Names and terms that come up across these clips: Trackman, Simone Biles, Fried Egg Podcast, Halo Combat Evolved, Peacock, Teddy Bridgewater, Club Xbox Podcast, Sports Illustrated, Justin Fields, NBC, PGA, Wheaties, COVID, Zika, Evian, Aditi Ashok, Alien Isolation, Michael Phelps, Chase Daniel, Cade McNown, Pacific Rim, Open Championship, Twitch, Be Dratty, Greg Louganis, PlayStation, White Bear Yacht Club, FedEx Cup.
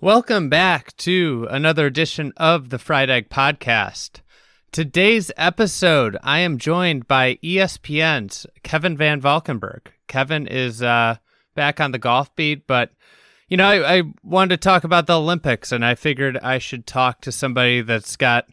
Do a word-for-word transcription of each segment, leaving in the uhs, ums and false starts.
Welcome back to another edition of the Fried Egg Podcast. Today's episode, I am joined by E S P N's Kevin Van Valkenburg. Kevin is uh, back on the golf beat, but you know, I, I wanted to talk about the Olympics, and I figured I should talk to somebody that's got,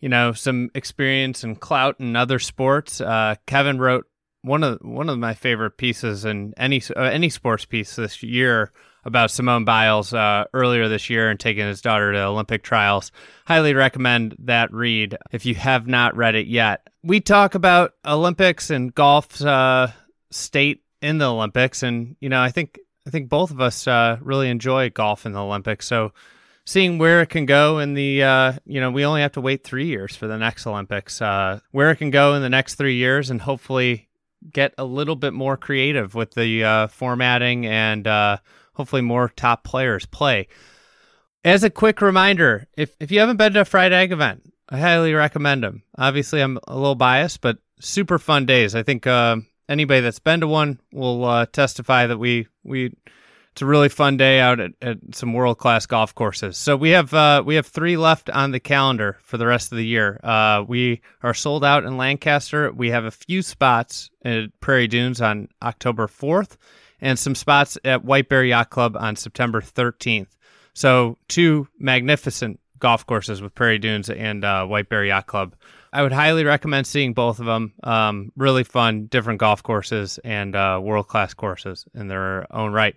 you know, some experience and clout in other sports. Uh, Kevin wrote one of one of my favorite pieces in any uh, any sports piece this year about Simone Biles uh, earlier this year and taking his daughter to Olympic trials. Highly recommend that read if you have not read it yet. We talk about Olympics and golf's uh, state in the Olympics, and you know, I think I think both of us uh, really enjoy golf in the Olympics. So seeing where it can go in the uh, you know, we only have to wait three years for the next Olympics. Uh, where it can go in the next three years, and hopefully get a little bit more creative with the uh, formatting and uh, hopefully more top players play. As a quick reminder, if, if you haven't been to a Fried Egg event, I highly recommend them. Obviously, I'm a little biased, but super fun days. I think uh, anybody that's been to one will uh, testify that we we it's a really fun day out at, at some world-class golf courses. So we have uh, we have three left on the calendar for the rest of the year. Uh, we are sold out in Lancaster. We have a few spots at Prairie Dunes on October fourth. And some spots at White Bear Yacht Club on September thirteenth. So two magnificent golf courses with Prairie Dunes and uh, White Bear Yacht Club. I would highly recommend seeing both of them. Um, really fun, different golf courses and uh, world-class courses in their own right.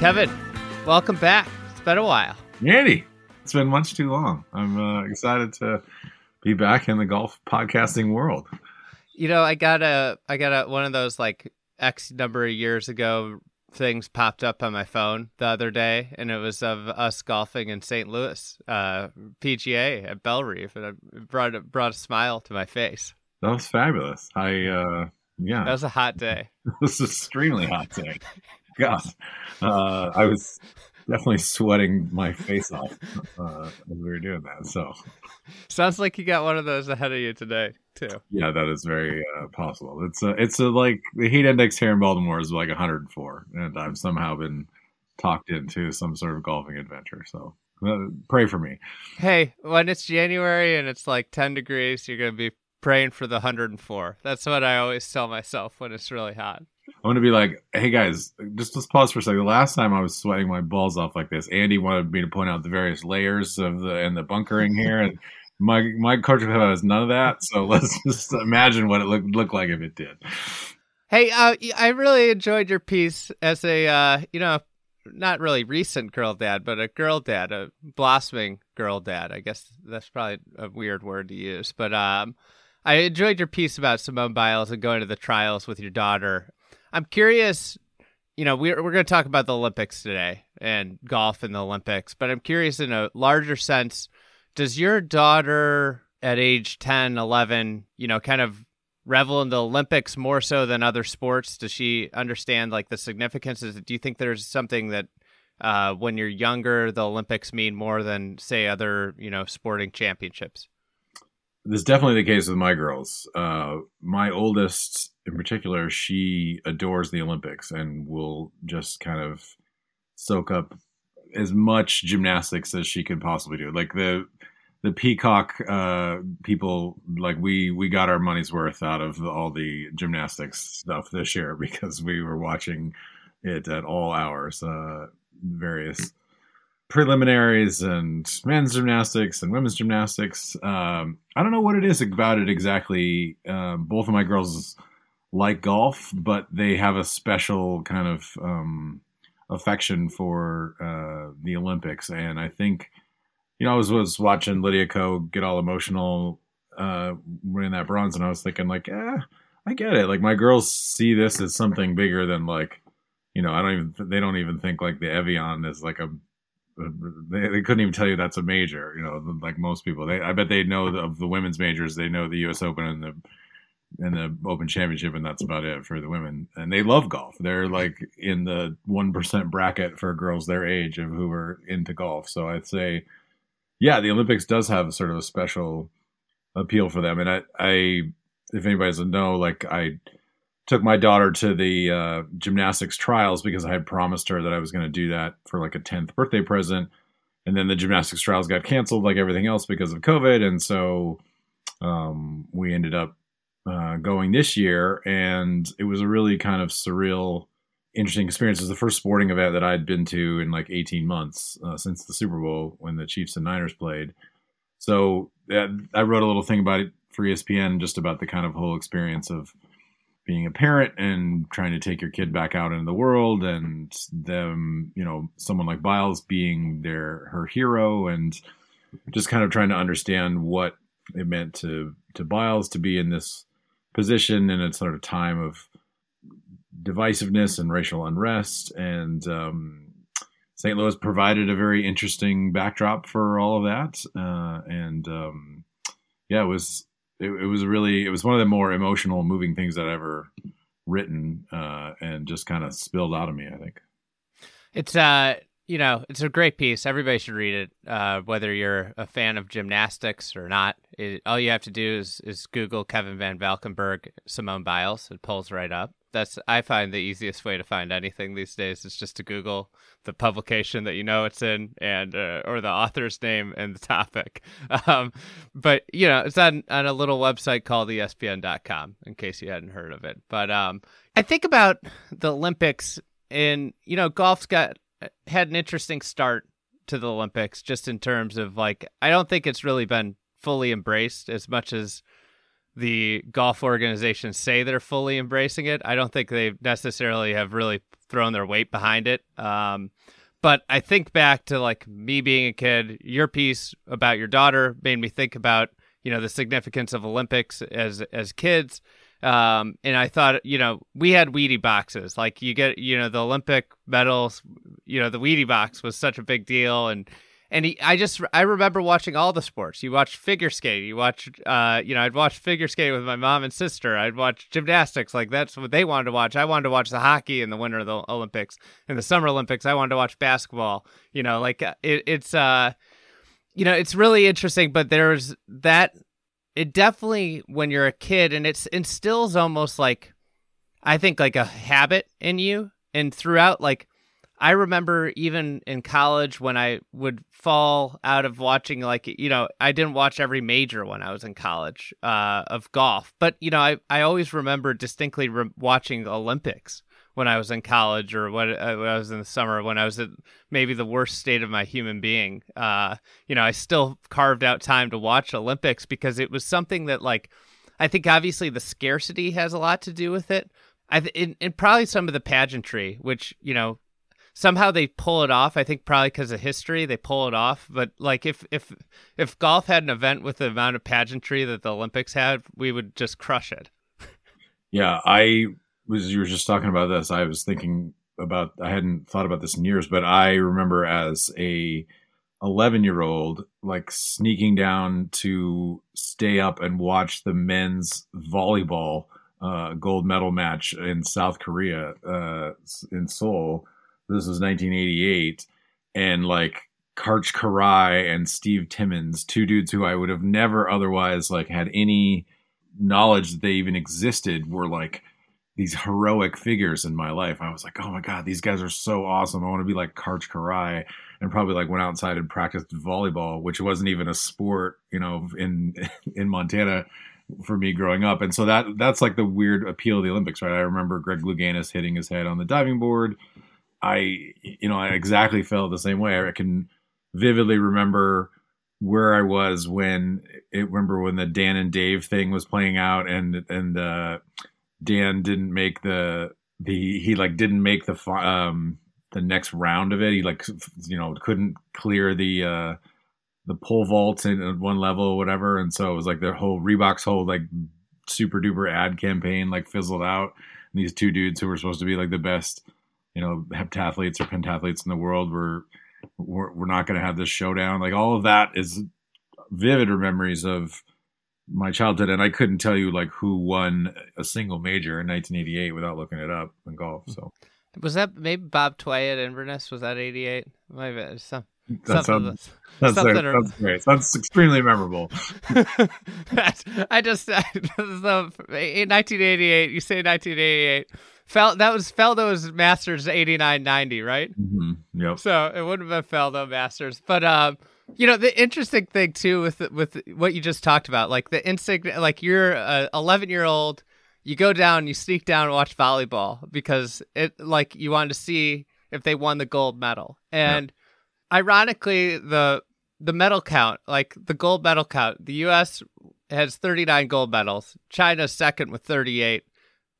Kevin, welcome back. It's been a while. Andy, it's been much too long. I'm uh, excited to be back in the golf podcasting world. You know, I got a, I got a, one of those like X number of years ago things popped up on my phone the other day, and it was of us golfing in Saint Louis, uh, P G A at Belle Reef, and it brought it brought a smile to my face. That was fabulous. I uh, yeah, that was a hot day. It was an extremely hot day. God, uh, I was definitely sweating my face off uh, as we were doing that. So, sounds like you got one of those ahead of you today, too. Yeah, that is very uh, possible. It's a, it's a, like the heat index here in Baltimore is like one hundred four, and I've somehow been talked into some sort of golfing adventure. So, uh, pray for me. Hey, when it's January and it's like ten degrees, you're going to be praying for the one hundred four. That's what I always tell myself when it's really hot. I'm gonna be like, hey guys, just let's pause for a second. The last time I was sweating my balls off like this, Andy wanted me to point out the various layers of the and the bunkering here, and my my cartridge has none of that. So let's just imagine what it looked looked like if it did. Hey, uh, I really enjoyed your piece as a uh, you know, not really recent girl dad, but a girl dad, a blossoming girl dad. I guess that's probably a weird word to use, but um, I enjoyed your piece about Simone Biles and going to the trials with your daughter. I'm curious, you know, we're we're going to talk about the Olympics today and golf in the Olympics, but I'm curious in a larger sense, does your daughter at age ten, eleven, you know, kind of revel in the Olympics more so than other sports? Does she understand like the significance? Is, do you think there's something that uh, when you're younger, the Olympics mean more than, say, other, you know, sporting championships? This is definitely the case with my girls. Uh, my oldest in particular, she adores the Olympics and will just kind of soak up as much gymnastics as she can possibly do. Like the the peacock uh, people, like we we got our money's worth out of all the gymnastics stuff this year because we were watching it at all hours, uh, various preliminaries and men's gymnastics and women's gymnastics. Um, I don't know what it is about it exactly. Uh, both of my girls like golf, but they have a special kind of um, affection for uh, the Olympics. And I think, you know, I was, was watching Lydia Ko get all emotional uh, winning that bronze, and I was thinking, like, eh, I get it. Like, my girls see this as something bigger than, like, you know, I don't even, they don't even think, like, the Evian is, like, a, they, they couldn't even tell you that's a major, you know, like most people. They, I bet they know the, of the women's majors, they know the U S Open and the and the Open Championship, and that's about it for the women. And they love golf. They're, like, in the one percent bracket for girls their age of who are into golf. So I'd say, yeah, the Olympics does have a sort of a special appeal for them. And I, I if anybody doesn't know, like, I took my daughter to the uh, gymnastics trials because I had promised her that I was going to do that for, like, a tenth birthday present. And then the gymnastics trials got canceled, like everything else, because of COVID. And so um, we ended up uh, going this year, and it was a really kind of surreal, interesting experience. It was the first sporting event that I'd been to in, like, eighteen months uh, since the Super Bowl when the Chiefs and Niners played. So uh, I wrote a little thing about it for E S P N, just about the kind of whole experience of being a parent and trying to take your kid back out into the world, and them, you know, someone like Biles being their, her hero, and just kind of trying to understand what it meant to, to Biles to be in this position in a sort of time of divisiveness and racial unrest. And um, Saint Louis provided a very interesting backdrop for all of that. Uh, and um, yeah, it was, It, it was really, it was one of the more emotional, moving things that I've ever written, uh, and just kind of spilled out of me, I think. It's, uh, you know, it's a great piece. Everybody should read it, uh, whether you're a fan of gymnastics or not. It, all you have to do is, is Google Kevin Van Valkenburg, Simone Biles. It pulls right up. That's, I find, the easiest way to find anything these days is just to Google the publication that you know it's in, and uh, or the author's name and the topic. Um, but, you know, it's on, on a little website called E S P N dot com, in case you hadn't heard of it. But um, I think about the Olympics, and, you know, golf's got had an interesting start to the Olympics, just in terms of, like, I don't think it's really been fully embraced as much as the golf organizations say they're fully embracing it. I don't think they necessarily have really thrown their weight behind it. Um, but I think back to, like, me being a kid. Your piece about your daughter made me think about, you know, the significance of Olympics as as kids. Um, and I thought, you know, we had Wheatie boxes. Like, you get, you know, the Olympic medals, you know, the Wheatie box was such a big deal. And And he, I just, I remember watching all the sports. You watched figure skating. You watched, uh, you know, I'd watch figure skating with my mom and sister. I'd watch gymnastics. Like, that's what they wanted to watch. I wanted to watch the hockey in the Winter of the Olympics. In the Summer Olympics, I wanted to watch basketball. You know, like, it, it's, uh, you know, it's really interesting. But there's that, it definitely, when you're a kid, and it instills almost, like, I think, like, a habit in you. And throughout, like, I remember even in college when I would fall out of watching, like, you know, I didn't watch every major when I was in college uh, of golf. But, you know, I, I always remember distinctly re- watching Olympics when I was in college, or when, uh, when I was in the summer, when I was at maybe the worst state of my human being. Uh, you know, I still carved out time to watch Olympics because it was something that, like, I think obviously the scarcity has a lot to do with it. I th- and, and probably some of the pageantry, which, you know, somehow they pull it off. I think probably because of history, they pull it off. But, like, if if if golf had an event with the amount of pageantry that the Olympics had, we would just crush it. Yeah, I was. You were just talking about this. I was thinking about. I hadn't thought about this in years, but I remember as a eleven year old, like, sneaking down to stay up and watch the men's volleyball uh, gold medal match in South Korea, uh, in Seoul. This was nineteen eighty-eight, and, like, Karch Kiraly and Steve Timmons, two dudes who I would have never otherwise, like, had any knowledge that they even existed, were, like, these heroic figures in my life. I was like, oh my God, these guys are so awesome. I want to be like Karch Kiraly, and probably, like, went outside and practiced volleyball, which wasn't even a sport, you know, in, in Montana for me growing up. And so that, that's like the weird appeal of the Olympics, right? I remember Greg Louganis hitting his head on the diving board. I, you know, I exactly felt the same way. I can vividly remember where I was when I remember when the Dan and Dave thing was playing out, and and uh, Dan didn't make the the he like didn't make the um the next round of it. He like you know couldn't clear the uh, the pole vaults at one level or whatever. And so it was like their whole Reebok's whole like super duper ad campaign like fizzled out. And these two dudes who were supposed to be like the best, you know, heptathletes or pentathletes in the world were we're, we're not going to have this showdown. Like all of that is vivid memories of my childhood. And I couldn't tell you like who won a single major in nineteen eighty-eight without looking it up in golf. So was that maybe Bob Tway at Inverness? Was that eighty-eight? Maybe some. That sounds, that's great. Or... That's, that's extremely memorable. I just I, the, in nineteen eighty-eight. You say nineteen eighty-eight. Fel, that was Faldo's Masters eighty-nine ninety, right? Mm-hmm. Yep. So it wouldn't have been Faldo Masters, but um, you know, the interesting thing too with with what you just talked about, like the instinct, like you're an eleven year old, you go down, you sneak down and watch volleyball because it like you wanted to see if they won the gold medal and. Yep. Ironically, the the medal count, like the gold medal count, the U S has thirty-nine gold medals. China's second with thirty-eight.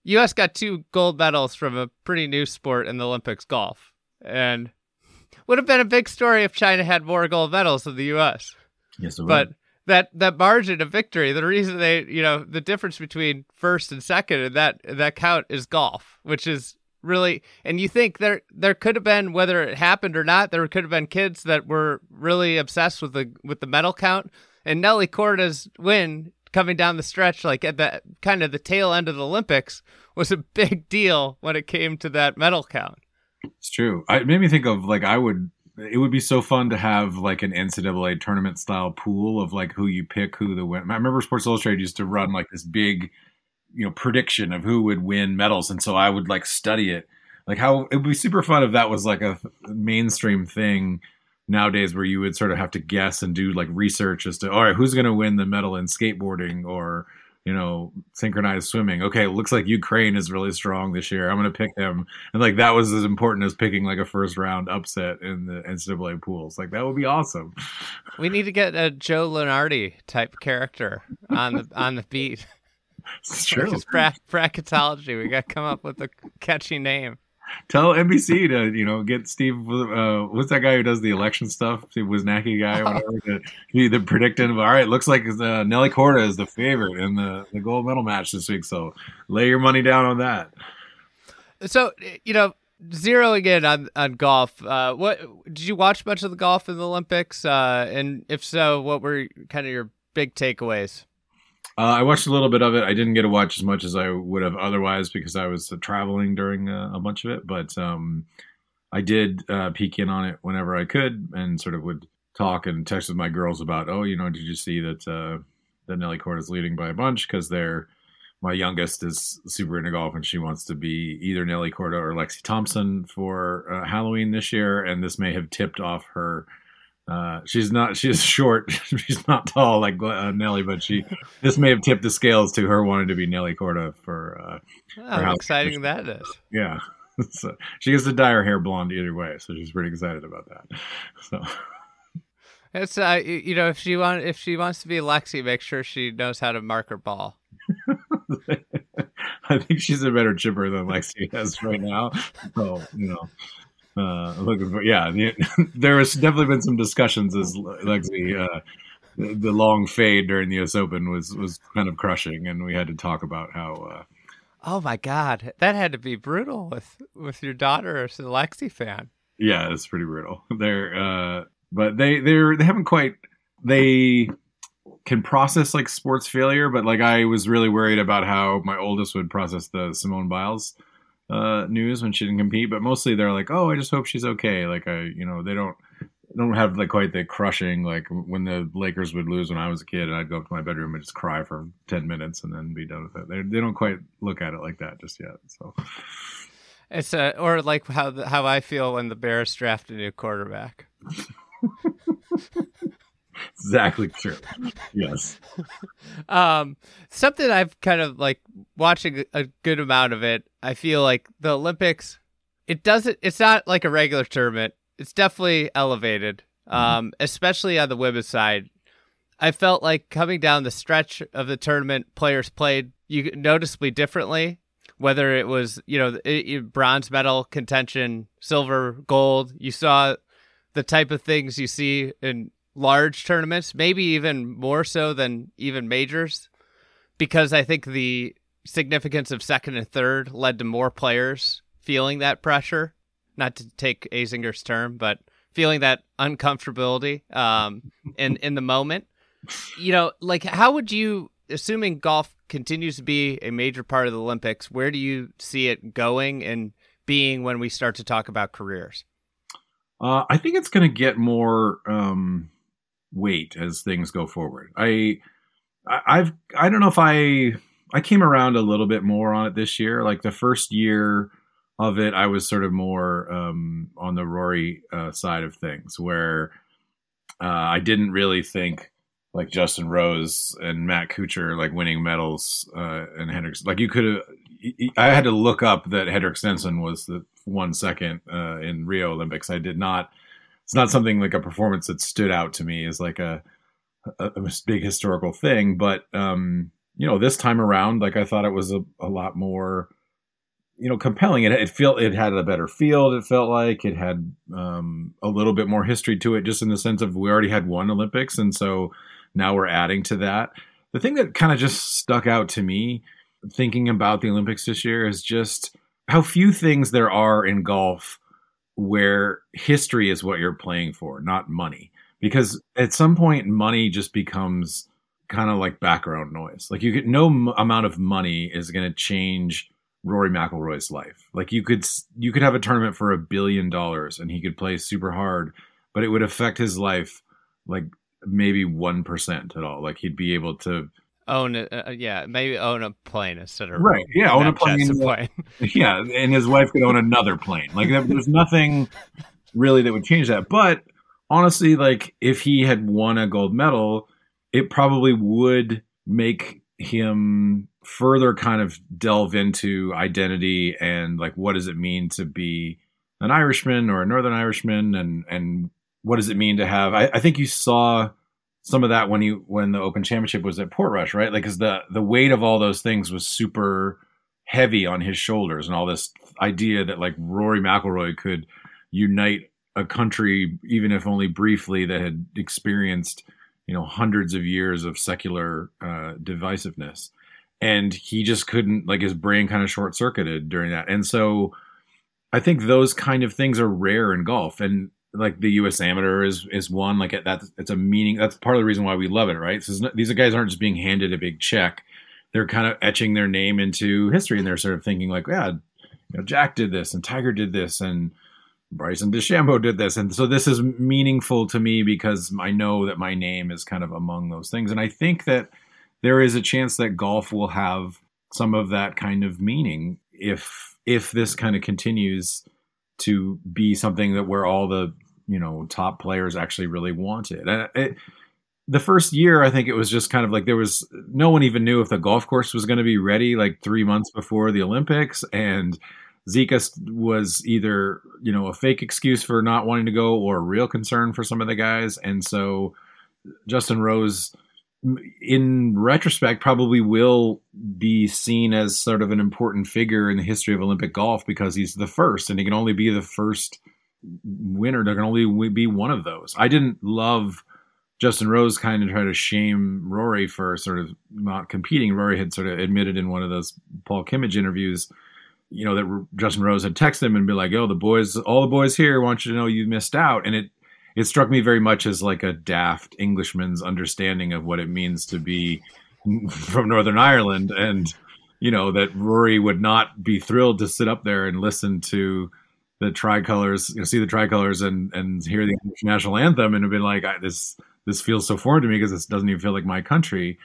U S got two gold medals from a pretty new sport in the Olympics, golf. And would have been a big story if China had more gold medals than the U S. Yes, it would. But that, that margin of victory, the reason they, you know, the difference between first and second in that, that count is golf, which is really, and you think there there could have been, whether it happened or not, there could have been kids that were really obsessed with the with the medal count. And Nelly Korda's win coming down the stretch, like at the kind of the tail end of the Olympics, was a big deal when it came to that medal count. It's true. I, it made me think of like I would. It would be so fun to have like an N C double A tournament style pool of like who you pick, who the win. I remember Sports Illustrated used to run like this big, you know, prediction of who would win medals. And so I would like study it. Like how it would be super fun if that was like a mainstream thing nowadays where you would sort of have to guess and do like research as to, all right, who's going to win the medal in skateboarding or, you know, synchronized swimming. Okay. It looks like Ukraine is really strong this year. I'm going to pick them. And like, that was as important as picking like a first round upset in the N C double A pools. Like that would be awesome. We need to get a Joe Lunardi type character on the, on the beat. It's true. It's bra- bracketology. We got to come up with a catchy name. Tell N B C to, you know, get Steve, uh, what's that guy who does the election stuff? Steve Wisniewski guy or whatever. Oh. To be the predictive. All right, looks like uh, Nelly Korda is the favorite in the, the gold medal match this week. So lay your money down on that. So, you know, zeroing in on, on golf, uh, what did you watch much of the golf in the Olympics? Uh, and if so, what were kind of your big takeaways? Uh, I watched a little bit of it. I didn't get to watch as much as I would have otherwise because I was uh, traveling during uh, a bunch of it. But um, I did uh, peek in on it whenever I could and sort of would talk and text with my girls about, oh, you know, did you see that uh, that Nelly Kord is leading by a bunch? Because they're my youngest is super into golf and she wants to be either Nelly Kord or Lexi Thompson for uh, Halloween this year. And this may have tipped off her. Uh, she's not, she's short. She's not tall like uh, Nelly, but she, this may have tipped the scales to her wanting to be Nelly Korda for, uh, oh, for how exciting that is. Yeah. So she gets to dye her hair blonde either way. So she's pretty excited about that. So it's, uh, you know, if she want, if she wants to be Lexi, make sure she knows how to mark her ball. I think she's a better chipper than Lexi is right now. So, you know. Uh, looking for, yeah, there has definitely been some discussions as Lexi, uh, the, the long fade during the U S Open was, was kind of crushing, and we had to talk about how. Uh, oh my God, that had to be brutal with, with your daughter as a Lexi fan. Yeah, it's pretty brutal. They're, uh, but they they're they haven't quite they can process like sports failure, but like I was really worried about how my oldest would process the Simone Biles uh news when she didn't compete, but mostly they're like, oh, I just hope she's okay. Like I, you know, they don't don't have like quite the crushing, like when the Lakers would lose when I was a kid and I'd go up to my bedroom and just cry for ten minutes and then be done with it. They, they don't quite look at it like that just yet. So it's uh or like how the, how I feel when the Bears draft a new quarterback. Exactly true. Yes. Um, something I've kind of like watching a good amount of it. I feel like the Olympics, it doesn't, it's not like a regular tournament. It's definitely elevated, um, mm-hmm. especially on the women's side. I felt like coming down the stretch of the tournament, players played you noticeably differently, whether it was, you know, it, it, bronze medal contention, silver, gold. You saw the type of things you see in large tournaments, maybe even more so than even majors, because I think the significance of second and third led to more players feeling that pressure, not to take Azinger's term, but feeling that uncomfortability um, in, in the moment. You know, like, how would you, assuming golf continues to be a major part of the Olympics, where do you see it going and being when we start to talk about careers? Uh, I think it's going to get more um, weight as things go forward. I, I, I've, I don't know if I, I came around a little bit more on it this year. Like the first year of it, I was sort of more um, on the Rory uh, side of things, where uh, I didn't really think like Justin Rose and Matt Kuchar, like winning medals uh, and Henrik, like you could have. I had to look up that Henrik Stenson was the one second uh, in Rio Olympics. I did not. It's not something like a performance that stood out to me as like a, a, a big historical thing. But, um, you know, this time around, like I thought it was a, a lot more, you know, compelling. It, it felt it had a better field. It felt like it had um, a little bit more history to it, just in the sense of we already had one Olympics. And so now we're adding to that. The thing that kind of just stuck out to me thinking about the Olympics this year is just how few things there are in golf where history is what you're playing for, not money. Because at some point, money just becomes kind of like background noise. Like you could, no m- amount of money is going to change Rory McIlroy's life. Like you could, you could have a tournament for a billion dollars and he could play super hard, but it would affect his life like maybe one percent at all. Like he'd be able to Own a, uh, yeah, maybe own a plane instead of right, yeah, own a plane, a plane. Yeah, and his wife could own another plane. Like there's nothing really that would change that. But honestly, like if he had won a gold medal, it probably would make him further kind of delve into identity and like what does it mean to be an Irishman or a Northern Irishman, and and what does it mean to have? I, I think you saw some of that when you when the Open Championship was at Portrush, right? Like, because the the weight of all those things was super heavy on his shoulders, and all this idea that like Rory McIlroy could unite a country, even if only briefly, that had experienced, you know, hundreds of years of secular uh, divisiveness, and he just couldn't. Like his brain kind of short circuited during that, and so I think those kind of things are rare in golf, and like the U S amateur is, is one like that. It's a meaning. That's part of the reason why we love it. Right. So these guys aren't just being handed a big check. They're kind of etching their name into history. And they're sort of thinking like, yeah, you know, Jack did this and Tiger did this and Bryson DeChambeau did this. And so this is meaningful to me because I know that my name is kind of among those things. And I think that there is a chance that golf will have some of that kind of meaning if, if this kind of continues to be something that where all the, you know, top players actually really wanted. And it, the first year, I think it was just kind of like there was no one even knew if the golf course was going to be ready like three months before the Olympics. And Zika was either, you know, a fake excuse for not wanting to go or a real concern for some of the guys. And so Justin Rose, in retrospect, probably will be seen as sort of an important figure in the history of Olympic golf because he's the first and he can only be the first winner. There can only be one of those. I didn't love Justin Rose kind of try to shame Rory for sort of not competing. Rory had sort of admitted in one of those Paul Kimmage interviews, you know, that Justin Rose had texted him and be like, oh, the boys, all the boys here want you to know you missed out. And it, It struck me very much as like a daft Englishman's understanding of what it means to be from Northern Ireland. And, you know, that Rory would not be thrilled to sit up there and listen to the tricolors, you know, see the tricolors and, and hear the English national anthem and have been like, I, this, this feels so foreign to me because this doesn't even feel like my country.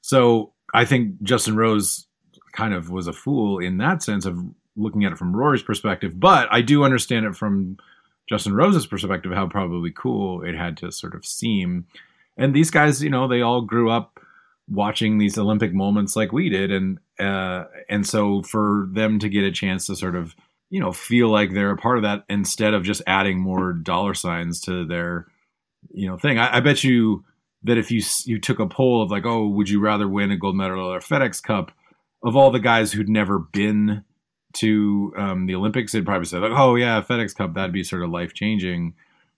So I think Justin Rose kind of was a fool in that sense of looking at it from Rory's perspective. But I do understand it from Justin Rose's perspective, how probably cool it had to sort of seem. And these guys, you know, they all grew up watching these Olympic moments like we did. And, uh, and so for them to get a chance to sort of, you know, feel like they're a part of that instead of just adding more dollar signs to their, you know, thing. I, I bet you that if you, you took a poll of like, oh, would you rather win a gold medal or a FedEx Cup, of all the guys who'd never been to um, the Olympics, they'd probably say, like, oh, yeah, FedEx Cup, that'd be sort of life-changing.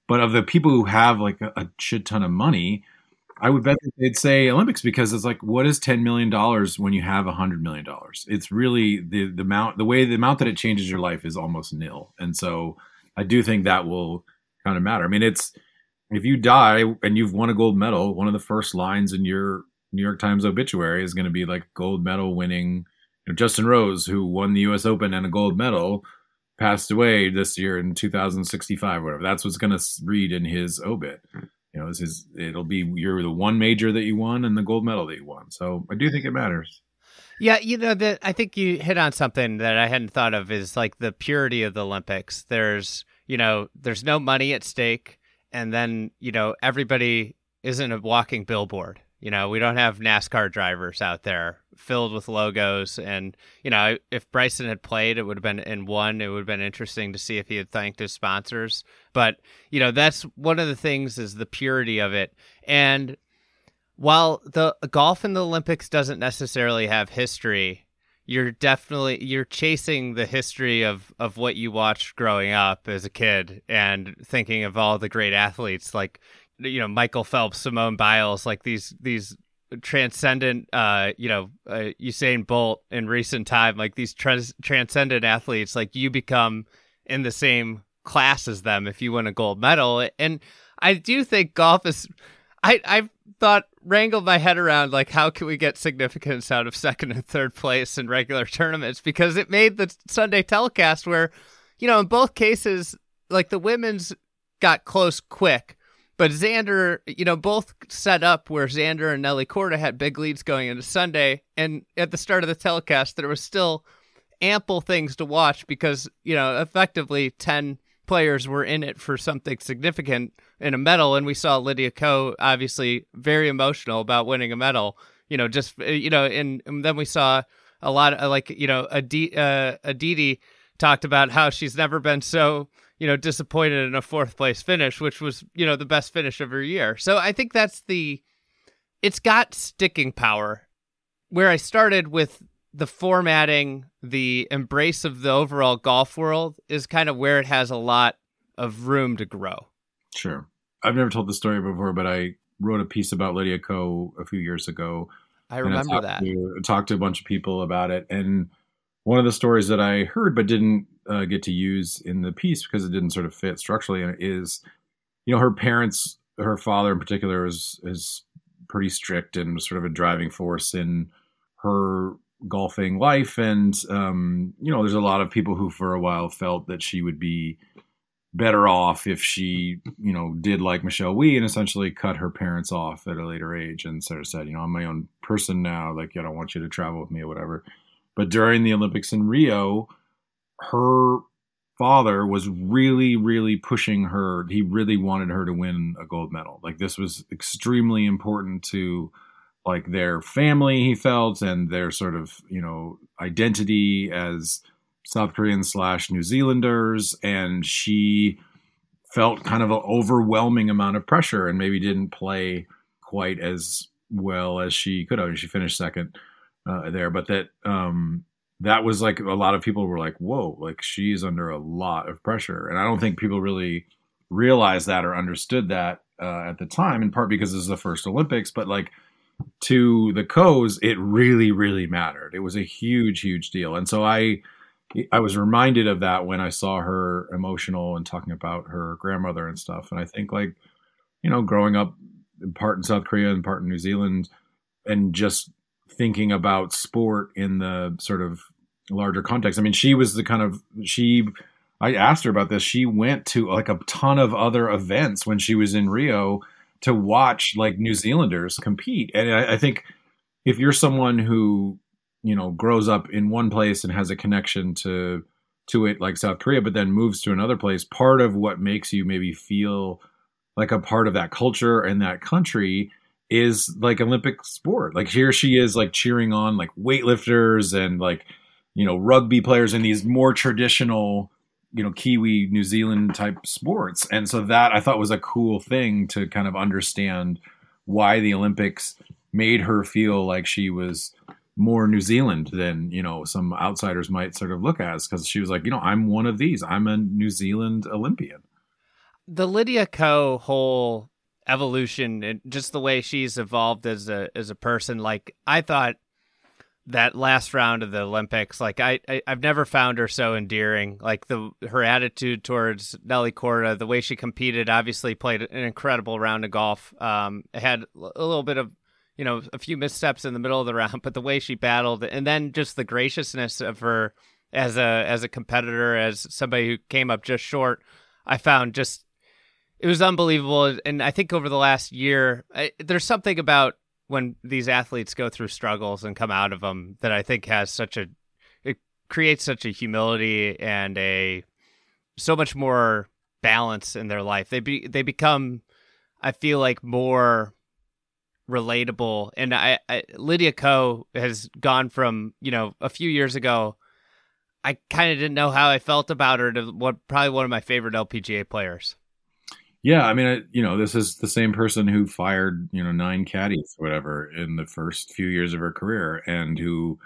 But of the people who have like a, a shit ton of money, I would bet that they'd say Olympics, because it's like, what is ten million dollars when you have one hundred million dollars? It's really the, the amount, the way the amount that it changes your life is almost nil. And so I do think that will kind of matter. I mean, it's, if you die and you've won a gold medal, one of the first lines in your New York Times obituary is going to be like gold medal winning, you know, Justin Rose, who won the U S Open and a gold medal, passed away this year in two thousand sixty-five, whatever. That's what's going to read in his obit. You know, it's his, it'll be, you're the one major that you won and the gold medal that you won. So I do think it matters. Yeah, you know, the, I think you hit on something that I hadn't thought of, is like the purity of the Olympics. There's, you know, there's no money at stake. And then, you know, everybody isn't a walking billboard. You know, we don't have NASCAR drivers out there filled with logos. And, you know, if Bryson had played, it would have been in one. It would have been interesting to see if he had thanked his sponsors. But, you know, that's one of the things, is the purity of it. And while the golf in the Olympics doesn't necessarily have history, you're definitely you're chasing the history of, of what you watched growing up as a kid, and thinking of all the great athletes like, you know, Michael Phelps, Simone Biles, like these these transcendent, uh, you know, uh, Usain Bolt in recent time, like these trans- transcendent athletes, like you become in the same class as them if you win a gold medal. And I do think golf is, I, I've thought, wrangled my head around, like, how can we get significance out of second and third place in regular tournaments? Because it made the Sunday telecast where, you know, in both cases, like the women's got close quick. But Xander, you know, both set up where Xander and Nelly Kord had big leads going into Sunday. And at the start of the telecast, there was still ample things to watch because, you know, effectively ten players were in it for something significant in a medal. And we saw Lydia Ko, obviously very emotional about winning a medal, you know, just, you know, and, and then we saw a lot of like, you know, Adi- uh, Aditi talked about how she's never been so, you know, disappointed in a fourth place finish, which was, you know, the best finish of her year. So I think that's the, it's got sticking power, where I started with the formatting, the embrace of the overall golf world is kind of where it has a lot of room to grow. Sure. I've never told this story before, but I wrote a piece about Lydia Ko a few years ago. I remember I that. To, I talked to a bunch of people about it. And one of the stories that I heard but didn't uh, get to use in the piece because it didn't sort of fit structurally is, you know, her parents, her father in particular, is is pretty strict and sort of a driving force in her golfing life. And, um, you know, there's a lot of people who for a while felt that she would be better off if she, you know, did like Michelle Wee and essentially cut her parents off at a later age and sort of said, you know, I'm my own person now, like, I don't want you to travel with me or whatever. But during the Olympics in Rio, her father was really, really pushing her. He really wanted her to win a gold medal. Like, this was extremely important to like their family, he felt, and their sort of, you know, identity as South Korean slash New Zealanders. And she felt kind of an overwhelming amount of pressure and maybe didn't play quite as well as she could have. She finished second uh, there, but that, um, that was like, a lot of people were like, whoa, like she's under a lot of pressure. And I don't think people really realized that or understood that uh, at the time, in part because this is the first Olympics, but like, to the Ko's, it really, really mattered. It was a huge, huge deal. And so I I was reminded of that when I saw her emotional and talking about her grandmother and stuff. And I think, like, you know, growing up in part in South Korea and part in New Zealand, and just thinking about sport in the sort of larger context. I mean, she was the kind of, she, I asked her about this. She went to like a ton of other events when she was in Rio to watch like New Zealanders compete. And I, I think if you're someone who, you know, grows up in one place and has a connection to, to it, like South Korea, but then moves to another place, part of what makes you maybe feel like a part of that culture and that country is like Olympic sport. Like, here she is like cheering on like weightlifters and like, you know, rugby players and these more traditional, you know, Kiwi, New Zealand type sports. And so that I thought was a cool thing to kind of understand why the Olympics made her feel like she was more New Zealand than, you know, some outsiders might sort of look at, because she was like, you know, I'm one of these, I'm a New Zealand Olympian. the Lydia Ko whole evolution and just the way she's evolved as a as a person, like I thought that last round of the Olympics, like I, I I've never found her so endearing. Like the her attitude towards Nelly Kord, the way she competed, obviously played an incredible round of golf. Um, had a little bit of, you know, a few missteps in the middle of the round, but the way she battled, and then just the graciousness of her as a as a competitor, as somebody who came up just short, I found just it was unbelievable. And I think over the last year, I, there's something about when these athletes go through struggles and come out of them that I think has such a, it creates such a humility and a so much more balance in their life. They be, they become, I feel like, more relatable. And I, I Lydia Ko has gone from, you know, a few years ago, I kind of didn't know how I felt about her, to what probably one of my favorite L P G A players. Yeah, I mean, I, you know, this is the same person who fired, you know, nine caddies, whatever, in the first few years of her career, and who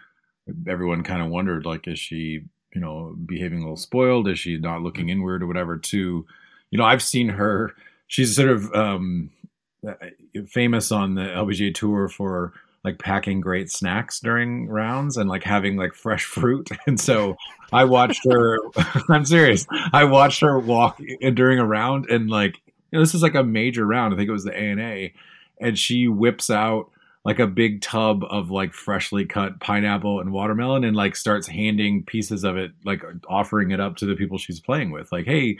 everyone kind of wondered, like, is she, you know, behaving a little spoiled? Is she not looking inward or whatever? To, you know, I've seen her. She's sort of um, famous on the L P G A tour for like packing great snacks during rounds and like having like fresh fruit. And so I watched her, I'm serious. I watched her walk during a round, and like, you know, this is like a major round. I think it was the A N A, and she whips out like a big tub of like freshly cut pineapple and watermelon and like starts handing pieces of it, like offering it up to the people she's playing with. Like, hey,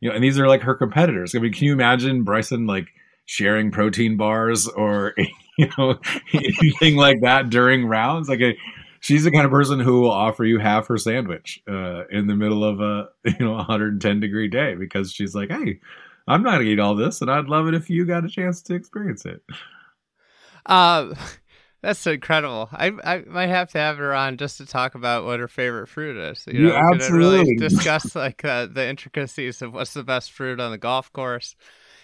you know, and these are like her competitors. I mean, can you imagine Bryson like sharing protein bars or, you know, anything like that during rounds? Like, a, she's the kind of person who will offer you half her sandwich uh, in the middle of a, you know, one hundred ten degree day, because she's like, hey, I'm not going to eat all this, and I'd love it if you got a chance to experience it. Uh, that's incredible. I, I might have to have her on just to talk about what her favorite fruit is. You, you know, absolutely really discuss like uh, the intricacies of what's the best fruit on the golf course.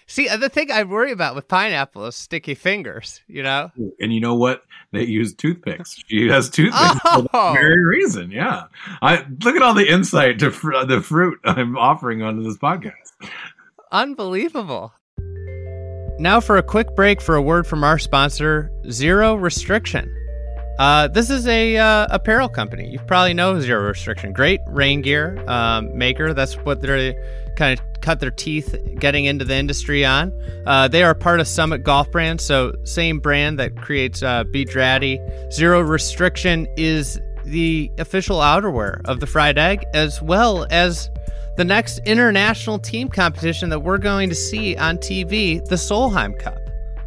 See, the thing I worry about with pineapple is sticky fingers, you know? And you know what? They use toothpicks. She has toothpicks oh. for that very reason, yeah. I look at all the insight to fr- the fruit I'm offering onto this podcast. Unbelievable. Now for a quick break for a word from our sponsor, Zero Restriction. Uh, this is a uh, apparel company. You probably know Zero Restriction. Great rain gear um, maker. That's what they're kind of cut their teeth getting into the industry on. Uh, they are part of Summit Golf Brand, so same brand that creates uh, Be Dratty. Zero Restriction is the official outerwear of the Fried Egg, as well as the next international team competition that we're going to see on T V, the Solheim Cup.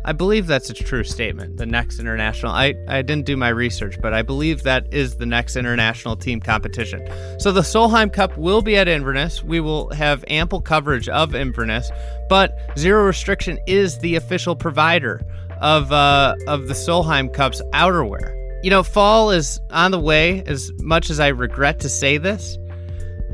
I believe that's a true statement. The next international, I, I didn't do my research, but I believe that is the next international team competition. So the Solheim Cup will be at Inverness. We will have ample coverage of Inverness, but Zero Restriction is the official provider of uh, of the Solheim Cup's outerwear. You know, fall is on the way. As much as I regret to say this,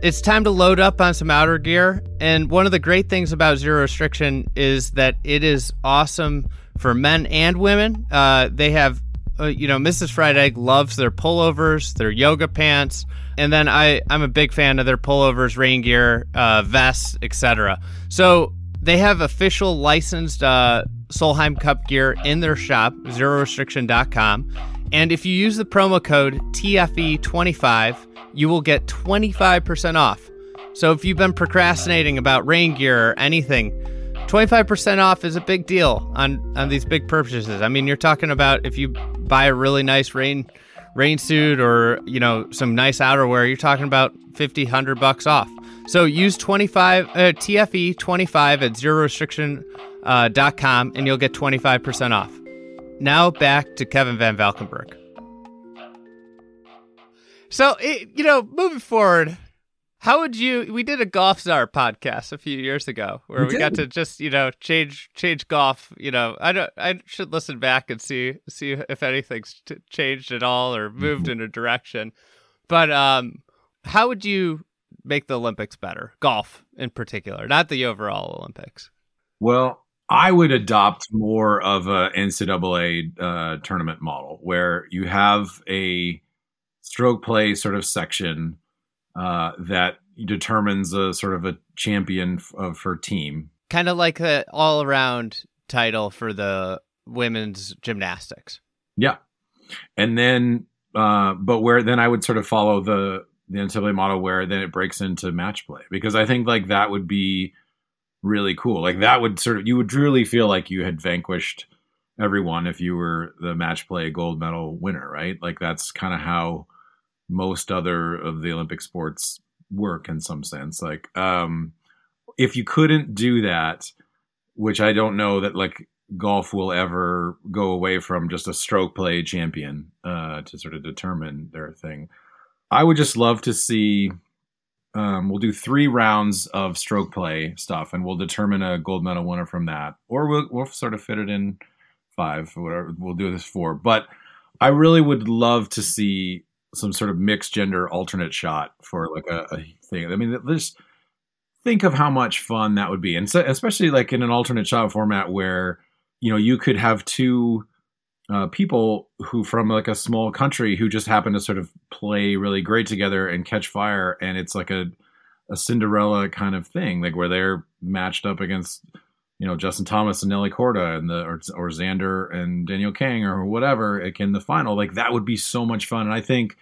it's time to load up on some outer gear. And one of the great things about Zero Restriction is that it is awesome for men and women. Uh, they have, uh, you know, Missus Fried Egg loves their pullovers, their yoga pants. And then I, I'm a big fan of their pullovers, rain gear, uh, vests, et cetera. So they have official licensed uh, Solheim Cup gear in their shop, zero restriction dot com. And if you use the promo code T F E twenty-five, you will get twenty-five percent off. So if you've been procrastinating about rain gear or anything, twenty-five percent off is a big deal on, on these big purchases. I mean, you're talking about if you buy a really nice rain rain suit or, you know, some nice outerwear, you're talking about fifty, one hundred bucks off. So use twenty-five uh, T F E twenty-five at zero restriction dot com uh, and you'll get twenty-five percent off. Now back to Kevin Van Valkenburg. So, it, you know, moving forward, how would you, we did a Golf Czar podcast a few years ago where we, we got to just, you know, change, change golf. You know, I don't, I should listen back and see, see if anything's t- changed at all or moved mm-hmm. in a direction. But, um, how would you make the Olympics better? Golf in particular, not the overall Olympics. Well, I would adopt more of a N C double A uh, tournament model where you have a stroke play sort of section uh, that determines a sort of a champion f- of her team. kind of like the all-around title for the women's gymnastics. Yeah. And then, uh, but where then I would sort of follow the, the N C A A model where then it breaks into match play, because I think like that would be really cool. Like that would sort of, you would really feel like you had vanquished everyone if you were the match play gold medal winner, right? Like that's kind of how most other of the Olympic sports work in some sense. Like, um, if you couldn't do that, which I don't know that like golf will ever go away from just a stroke play champion uh, to sort of determine their thing. I would just love to see, um, we'll do three rounds of stroke play stuff and we'll determine a gold medal winner from that, or we'll, we'll sort of fit it in five or whatever. We'll do this four, but I really would love to see some sort of mixed gender alternate shot for like a, a thing. I mean, there's, think of how much fun that would be. And so, especially like in an alternate shot format where, you know, you could have two uh, people who from like a small country who just happen to sort of play really great together and catch fire. And it's like a, a Cinderella kind of thing, like where they're matched up against, you know, Justin Thomas and Nelly Kord and the, or, or Xander and Daniel Kang or whatever, like in the final, like that would be so much fun. And I think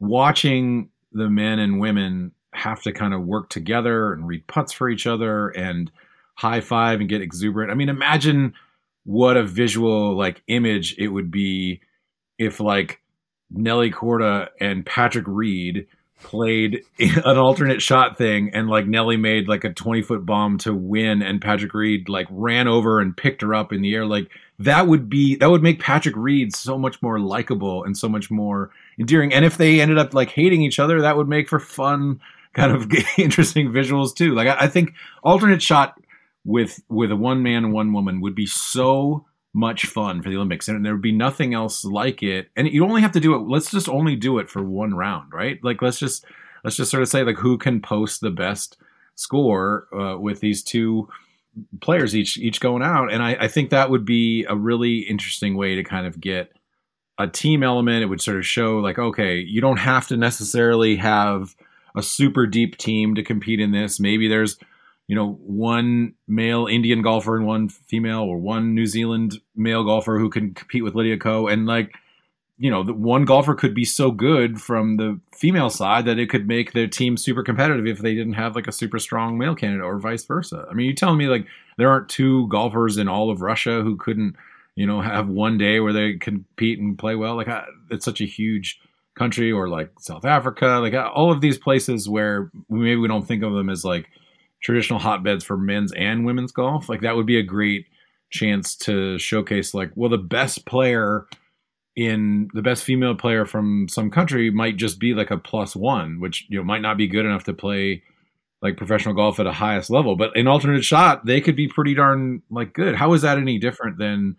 watching the men and women have to kind of work together and read putts for each other and high five and get exuberant. I mean, imagine what a visual like image it would be if like Nelly Korda and Patrick Reed played an alternate shot thing and like Nelly made like a twenty foot bomb to win and Patrick Reed like ran over and picked her up in the air. Like that would be, that would make Patrick Reed so much more likable and so much more endearing. And if they ended up like hating each other, that would make for fun, kind of interesting visuals too. Like I, I think alternate shot with with a one man, one woman would be so much fun for the Olympics, and there would be nothing else like it. And you only have to do it. Let's just only do it for one round, right? Like let's just let's just sort of say like who can post the best score uh, with these two players each each going out. And I, I think that would be a really interesting way to kind of get a team element. It would sort of show like, okay, you don't have to necessarily have a super deep team to compete in this. Maybe there's, you know, one male Indian golfer and one female, or one New Zealand male golfer who can compete with Lydia Ko. And like, you know, the one golfer could be so good from the female side that it could make their team super competitive if they didn't have like a super strong male candidate, or vice versa. I mean, you're telling me like there aren't two golfers in all of Russia who couldn't, you know, have one day where they compete and play well. Like I, it's such a huge country, or like South Africa, like I, all of these places where maybe we don't think of them as like traditional hotbeds for men's and women's golf. Like that would be a great chance to showcase like, well, the best player in the best female player from some country might just be like a plus one, which, you know, might not be good enough to play like professional golf at a highest level, but in alternate shot, they could be pretty darn like good. How is that any different than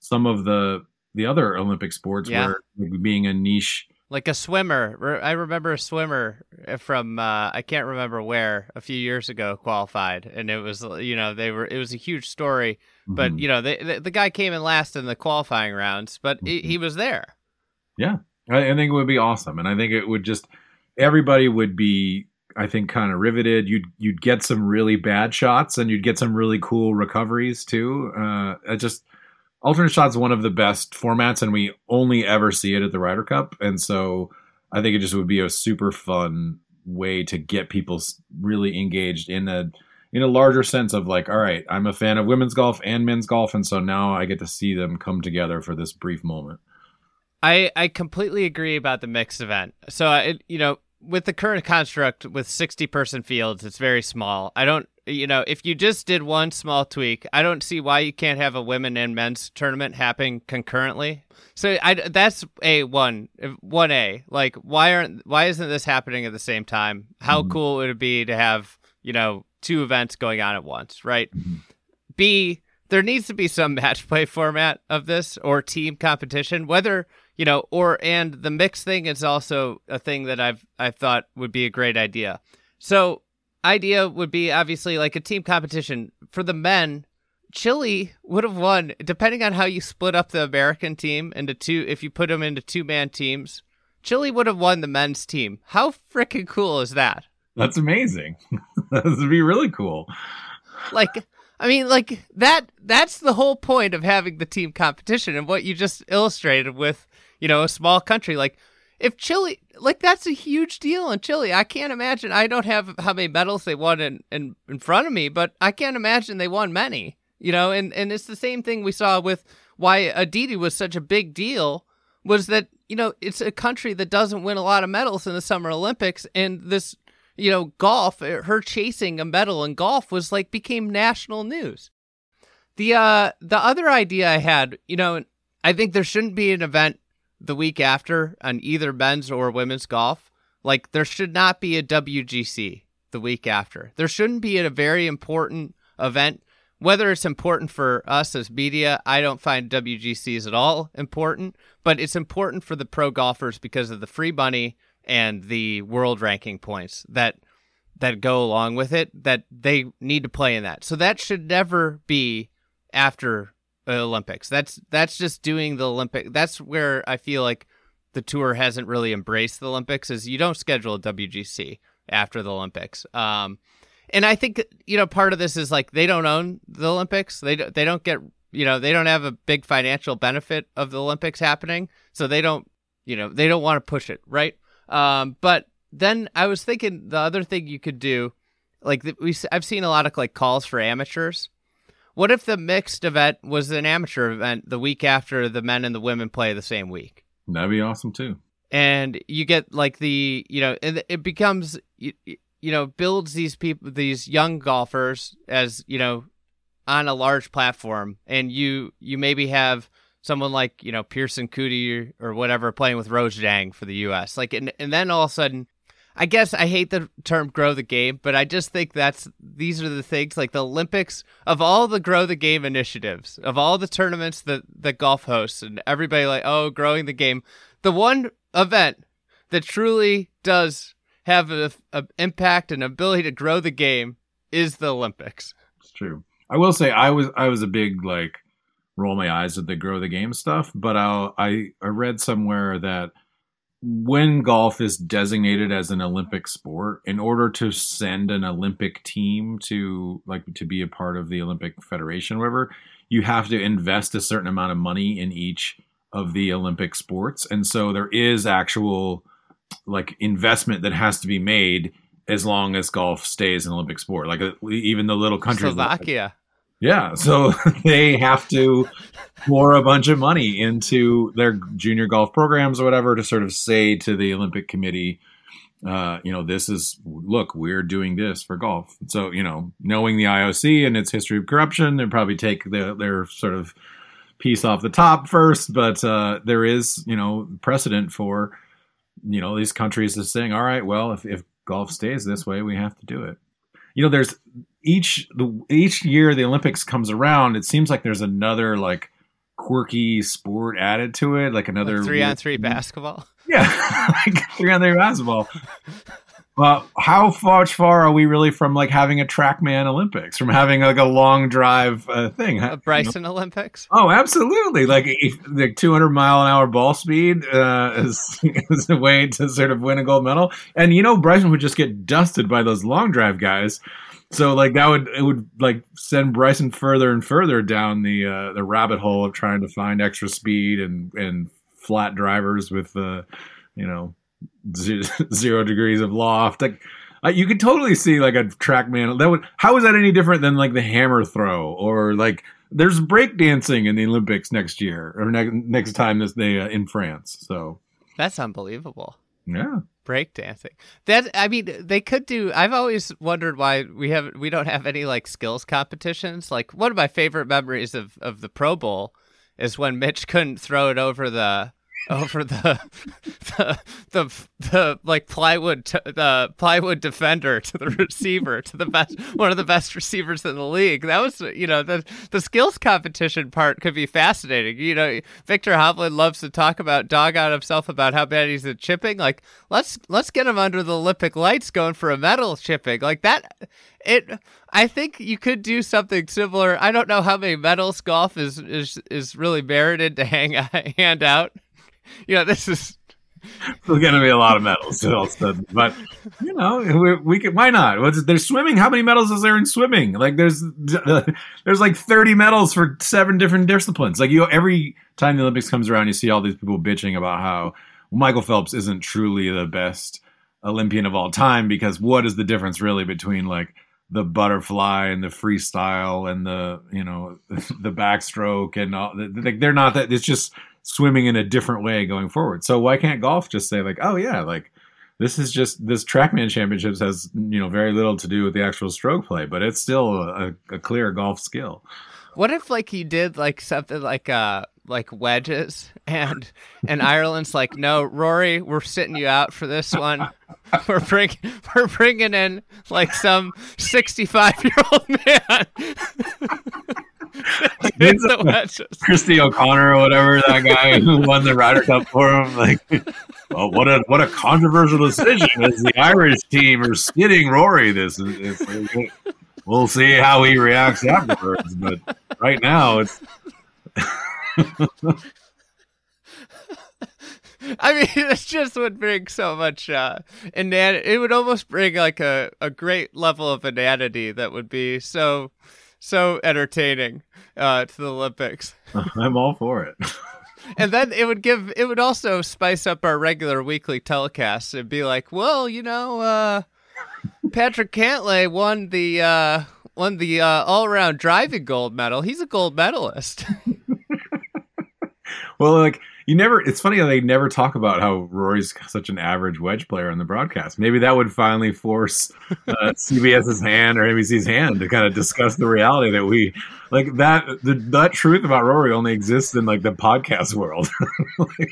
some of the, the other Olympic sports yeah. where like, being a niche, like a swimmer. I remember a swimmer from, uh, I can't remember where, a few years ago qualified. And it was, you know, they were, it was a huge story, but mm-hmm. you know, they, the, the guy came in last in the qualifying rounds, but mm-hmm. he, he was there. Yeah. I, I think it would be awesome. And I think it would just, everybody would be, I think, kind of riveted. You'd, you'd get some really bad shots and you'd get some really cool recoveries too. Uh, I just, alternate shot's one of the best formats, and we only ever see it at the Ryder Cup. And so I think it just would be a super fun way to get people really engaged in a in a larger sense of like, all right, I'm a fan of women's golf and men's golf, and so now I get to see them come together for this brief moment. I, I completely agree about the mixed event. So, it, you know, with the current construct with sixty-person fields, it's very small. I don't You know, if you just did one small tweak, I don't see why you can't have a women and men's tournament happening concurrently. So I, that's a one, one A. Like, why aren't, why isn't this happening at the same time? How mm-hmm. cool would it be to have, you know, two events going on at once, right? Mm-hmm. B, there needs to be some match play format of this or team competition, whether, you know, or and the mix thing is also a thing that I've I've thought would be a great idea. So. Idea would be obviously like a team competition for the men. Chile would have won, depending on how you split up the American team into two. If you put them into two man teams, Chile would have won the men's team. How freaking cool is that? That's amazing. That would be really cool. Like, I mean, like, that that's the whole point of having the team competition, and what you just illustrated with, you know, a small country. Like, if Chile, like, that's a huge deal in Chile. I can't imagine. I don't have how many medals they won in, in, in front of me, but I can't imagine they won many, you know, and, and it's the same thing we saw with why Aditi was such a big deal, was that, you know, it's a country that doesn't win a lot of medals in the Summer Olympics, and this, you know, golf, her chasing a medal in golf was like, became national news. The uh, the other idea I had, you know, I think there shouldn't be an event the week after on either men's or women's golf. Like, there should not be a W G C the week after. There shouldn't be a very important event. Whether it's important for us as media, I don't find W G Cs at all important, but it's important for the pro golfers because of the free money and the world ranking points that that go along with it, that they need to play in that. So that should never be after Olympics. That's that's just doing the Olympic. That's where I feel like the tour hasn't really embraced the Olympics, is you don't schedule a W G C after the Olympics. Um, and I think, you know, part of this is like they don't own the Olympics. They don't, they don't get, you know, they don't have a big financial benefit of the Olympics happening. So they don't, you know, they don't want to push it, right? Um, but then I was thinking the other thing you could do, like the, we I've seen a lot of like calls for amateurs. What if the mixed event was an amateur event the week after the men and the women play the same week? That'd be awesome too. And you get like the, you know, and it becomes, you, you know, builds these people, these young golfers as, you know, on a large platform. And you, you maybe have someone like, you know, Pearson Cootie or whatever playing with Rojang for the U S Like, and, and then all of a sudden, I guess I hate the term grow the game, but I just think that's, these are the things like the Olympics, of all the grow the game initiatives, of all the tournaments that the golf hosts and everybody like, oh, growing the game. The one event that truly does have an impact and ability to grow the game is the Olympics. It's true. I will say I was, I was a big, like, roll my eyes at the grow the game stuff, but I'll, I I read somewhere that when golf is designated as an Olympic sport, in order to send an Olympic team to like to be a part of the Olympic Federation, whatever, you have to invest a certain amount of money in each of the Olympic sports, and so there is actual like investment that has to be made as long as golf stays an Olympic sport. Like even the little countries, Slovakia. Yeah, so they have to pour a bunch of money into their junior golf programs or whatever to sort of say to the Olympic Committee, uh, you know, this is, look, we're doing this for golf. So, you know, knowing the I O C and its history of corruption, they'll probably take the, their sort of piece off the top first. But uh, there is, you know, precedent for, you know, these countries is saying, all right, well, if, if golf stays this way, we have to do it. You know, there's each the, each year the Olympics comes around, it seems like there's another like quirky sport added to it, like another like three on three basketball. Yeah, like three on three basketball. Uh, how far, far are we really from like having a TrackMan Olympics, from having like a long drive uh, thing? A Bryson you know? Olympics? Oh, absolutely! Like like two hundred mile an hour ball speed uh, is is a way to sort of win a gold medal. And you know, Bryson would just get dusted by those long drive guys. So like that would it would like send Bryson further and further down the uh, the rabbit hole of trying to find extra speed and and flat drivers with uh, you know zero degrees of loft. Like uh, you could totally see like a TrackMan. That would how is that any different than like the hammer throw or like there's breakdancing in the Olympics next year or ne- next time this they uh, in France. So that's unbelievable. Yeah. Breakdancing. That I mean, they could do. I've always wondered why we have we don't have any like skills competitions. Like one of my favorite memories of, of the Pro Bowl is when Mitch couldn't throw it over the over the the the, the like plywood t- the plywood defender to the receiver to the best one of the best receivers in the league. That was you know the the skills competition part could be fascinating. You know, Victor Hovland loves to talk about dog on himself about how bad he's at chipping. Like let's let's get him under the Olympic lights going for a medal chipping like that. It, I think you could do something similar. I don't know how many medals golf is is, is really merited to hang hand out. Yeah, you know, this is There's going to be a lot of medals all of a sudden. But, you know, we, we could, why not? What's, there's swimming. How many medals is there in swimming? Like, there's uh, there's like thirty medals for seven different disciplines. Like, you, every time the Olympics comes around, you see all these people bitching about how Michael Phelps isn't truly the best Olympian of all time, because what is the difference really between, like, the butterfly and the freestyle and the, you know, the backstroke and all? Like, they're not that. It's just swimming in a different way going forward. So why can't golf just say, like, oh yeah, like this is just, this Trackman Championships has, you know, very little to do with the actual stroke play, but it's still a, a clear golf skill. What if, like, he did like something like uh like wedges and and Ireland's like, no, Rory, we're sitting you out for this one. We're bringing we're bringing in like some sixty-five year old man. Like, the Christy O'Connor or whatever, that guy who won the Ryder Cup for him, like, well, what a what a controversial decision as the Irish team are skidding Rory. This is, it's, we'll see how he reacts afterwards, but right now it's. I mean, it just would bring so much uh, inanity. It would almost bring like a, a great level of inanity that would be so so entertaining uh, to the Olympics. I'm all for it. And then it would give it would also spice up our regular weekly telecasts. It'd be like, well, you know, uh, Patrick Cantlay won the uh, won the uh, all around driving gold medal. He's a gold medalist. Well, like, you never, it's funny how they never talk about how Rory's such an average wedge player on the broadcast. Maybe that would finally force uh, CBS's hand or N B C's hand to kind of discuss the reality that we, like, that, the, that truth about Rory only exists in, like, the podcast world. Like,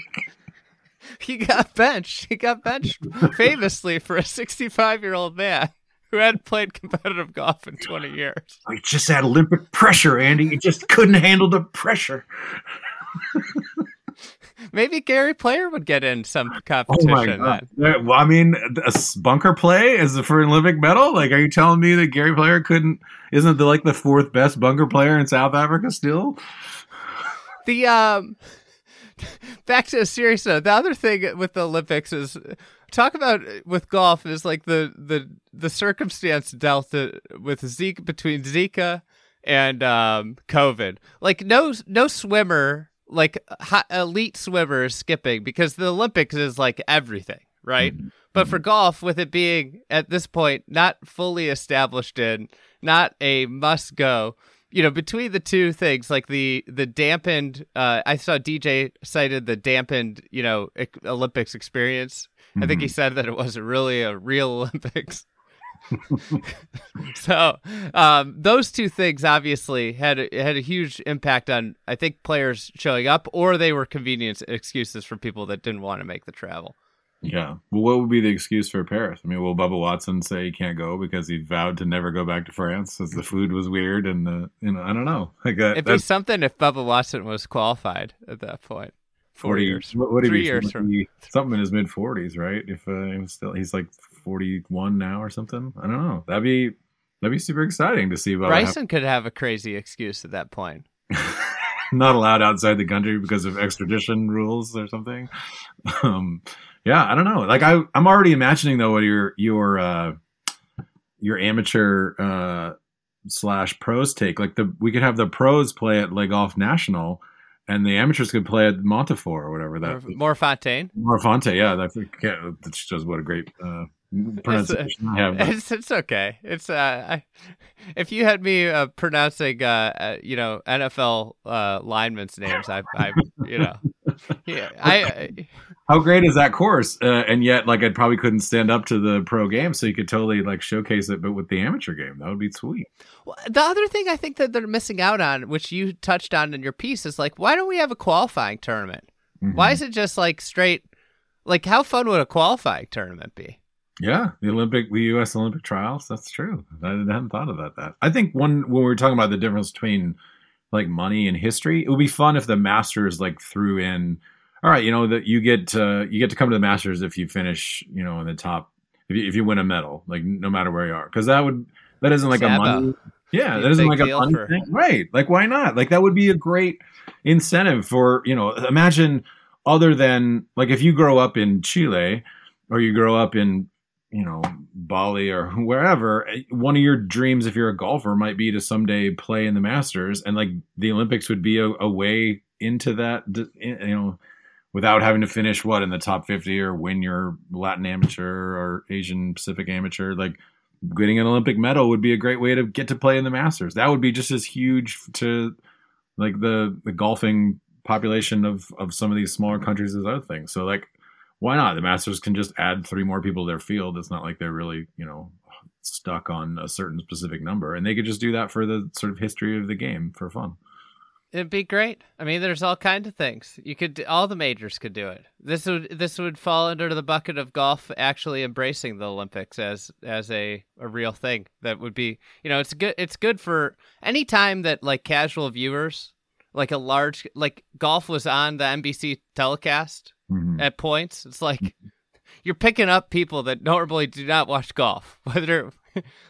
he got benched. He got benched famously for a sixty-five year old man who hadn't played competitive golf in twenty years. I just had Olympic pressure, Andy. He just couldn't handle the pressure. Maybe Gary Player would get in some competition. Oh then. Well, I mean, a bunker play is for an Olympic medal. Like, are you telling me that Gary Player couldn't? Isn't the, like, the fourth best bunker player in South Africa still? The um, back to a serious note. The other thing with the Olympics is talk about with golf is like the the the circumstance dealt with Zika between Zika and um, COVID. Like, no no swimmer. Like, elite swimmers skipping, because the Olympics is like everything, right? Mm-hmm. But for golf, with it being at this point not fully established in, not a must go, you know, between the two things, like the the dampened, uh, I saw D J cited the dampened, you know, Olympics experience. Mm-hmm. I think he said that it wasn't really a real Olympics. So um, those two things obviously had a, had a huge impact on, I think, players showing up, or they were convenience excuses for people that didn't want to make the travel. Yeah. Well, what would be the excuse for Paris? I mean, will Bubba Watson say he can't go because he vowed to never go back to France because the food was weird? And, uh, you know, I don't know. Like, uh, it'd be something if Bubba Watson was qualified at that point. forty years. What would he Three be? Years from... Something in his mid forties, right? If uh, he was still, he's like forty-one now or something. I don't know. That'd be that'd be super exciting to see. Bryson could have a crazy excuse at that point. Not allowed outside the country because of extradition rules or something. Um, yeah, I don't know. Like, I, I'm already imagining though what your your uh, your amateur uh, slash pros take. Like, the we could have the pros play at Le Golf National. And the amateurs could play at Montefiore or whatever that. Morfontaine. Morfontaine, yeah, that's that shows what a great uh, pronunciation I have. It's, it's okay. It's uh, I, if you had me uh, pronouncing, uh, you know, N F L uh, linemen's names, I, I, you know, yeah, I, I. How great is that course? Uh, and yet, like, I probably couldn't stand up to the pro game, so you could totally like showcase it, but with the amateur game, that would be sweet. Well, the other thing I think that they're missing out on, which you touched on in your piece, is like, why don't we have a qualifying tournament? Mm-hmm. Why is it just like straight, like, how fun would a qualifying tournament be? Yeah, the Olympic, the U S Olympic trials. That's true. I hadn't thought about that. I think one when we were talking about the difference between like money and history, it would be fun if the Masters like threw in, all right, you know, that you get uh, you get to come to the Masters if you finish, you know, in the top, if you, if you win a medal, like no matter where you are, because that would that isn't like Sabo. a money. Yeah, that isn't like a fun for... thing. Right. Like, why not? Like, that would be a great incentive for, you know, imagine other than, like, if you grow up in Chile or you grow up in, you know, Bali or wherever, one of your dreams, if you're a golfer, might be to someday play in the Masters, and like the Olympics would be a, a way into that, you know, without having to finish what in the top fifty or win your Latin amateur or Asian Pacific amateur. Like, getting an Olympic medal would be a great way to get to play in the Masters. That would be just as huge to like the, the golfing population of, of some of these smaller countries as other things. So like, why not? The Masters can just add three more people to their field. It's not like they're really, you know, stuck on a certain specific number, and they could just do that for the sort of history of the game for fun. It'd be great. I mean, there's all kinds of things you could do. All the majors could do it. This would, this would fall under the bucket of golf actually embracing the Olympics as, as a, a real thing. That would be, you know, it's good. It's good for any time that like casual viewers, like a large, like golf was on the N B C telecast. Mm-hmm. At points, it's like you're picking up people that normally do not watch golf. Whether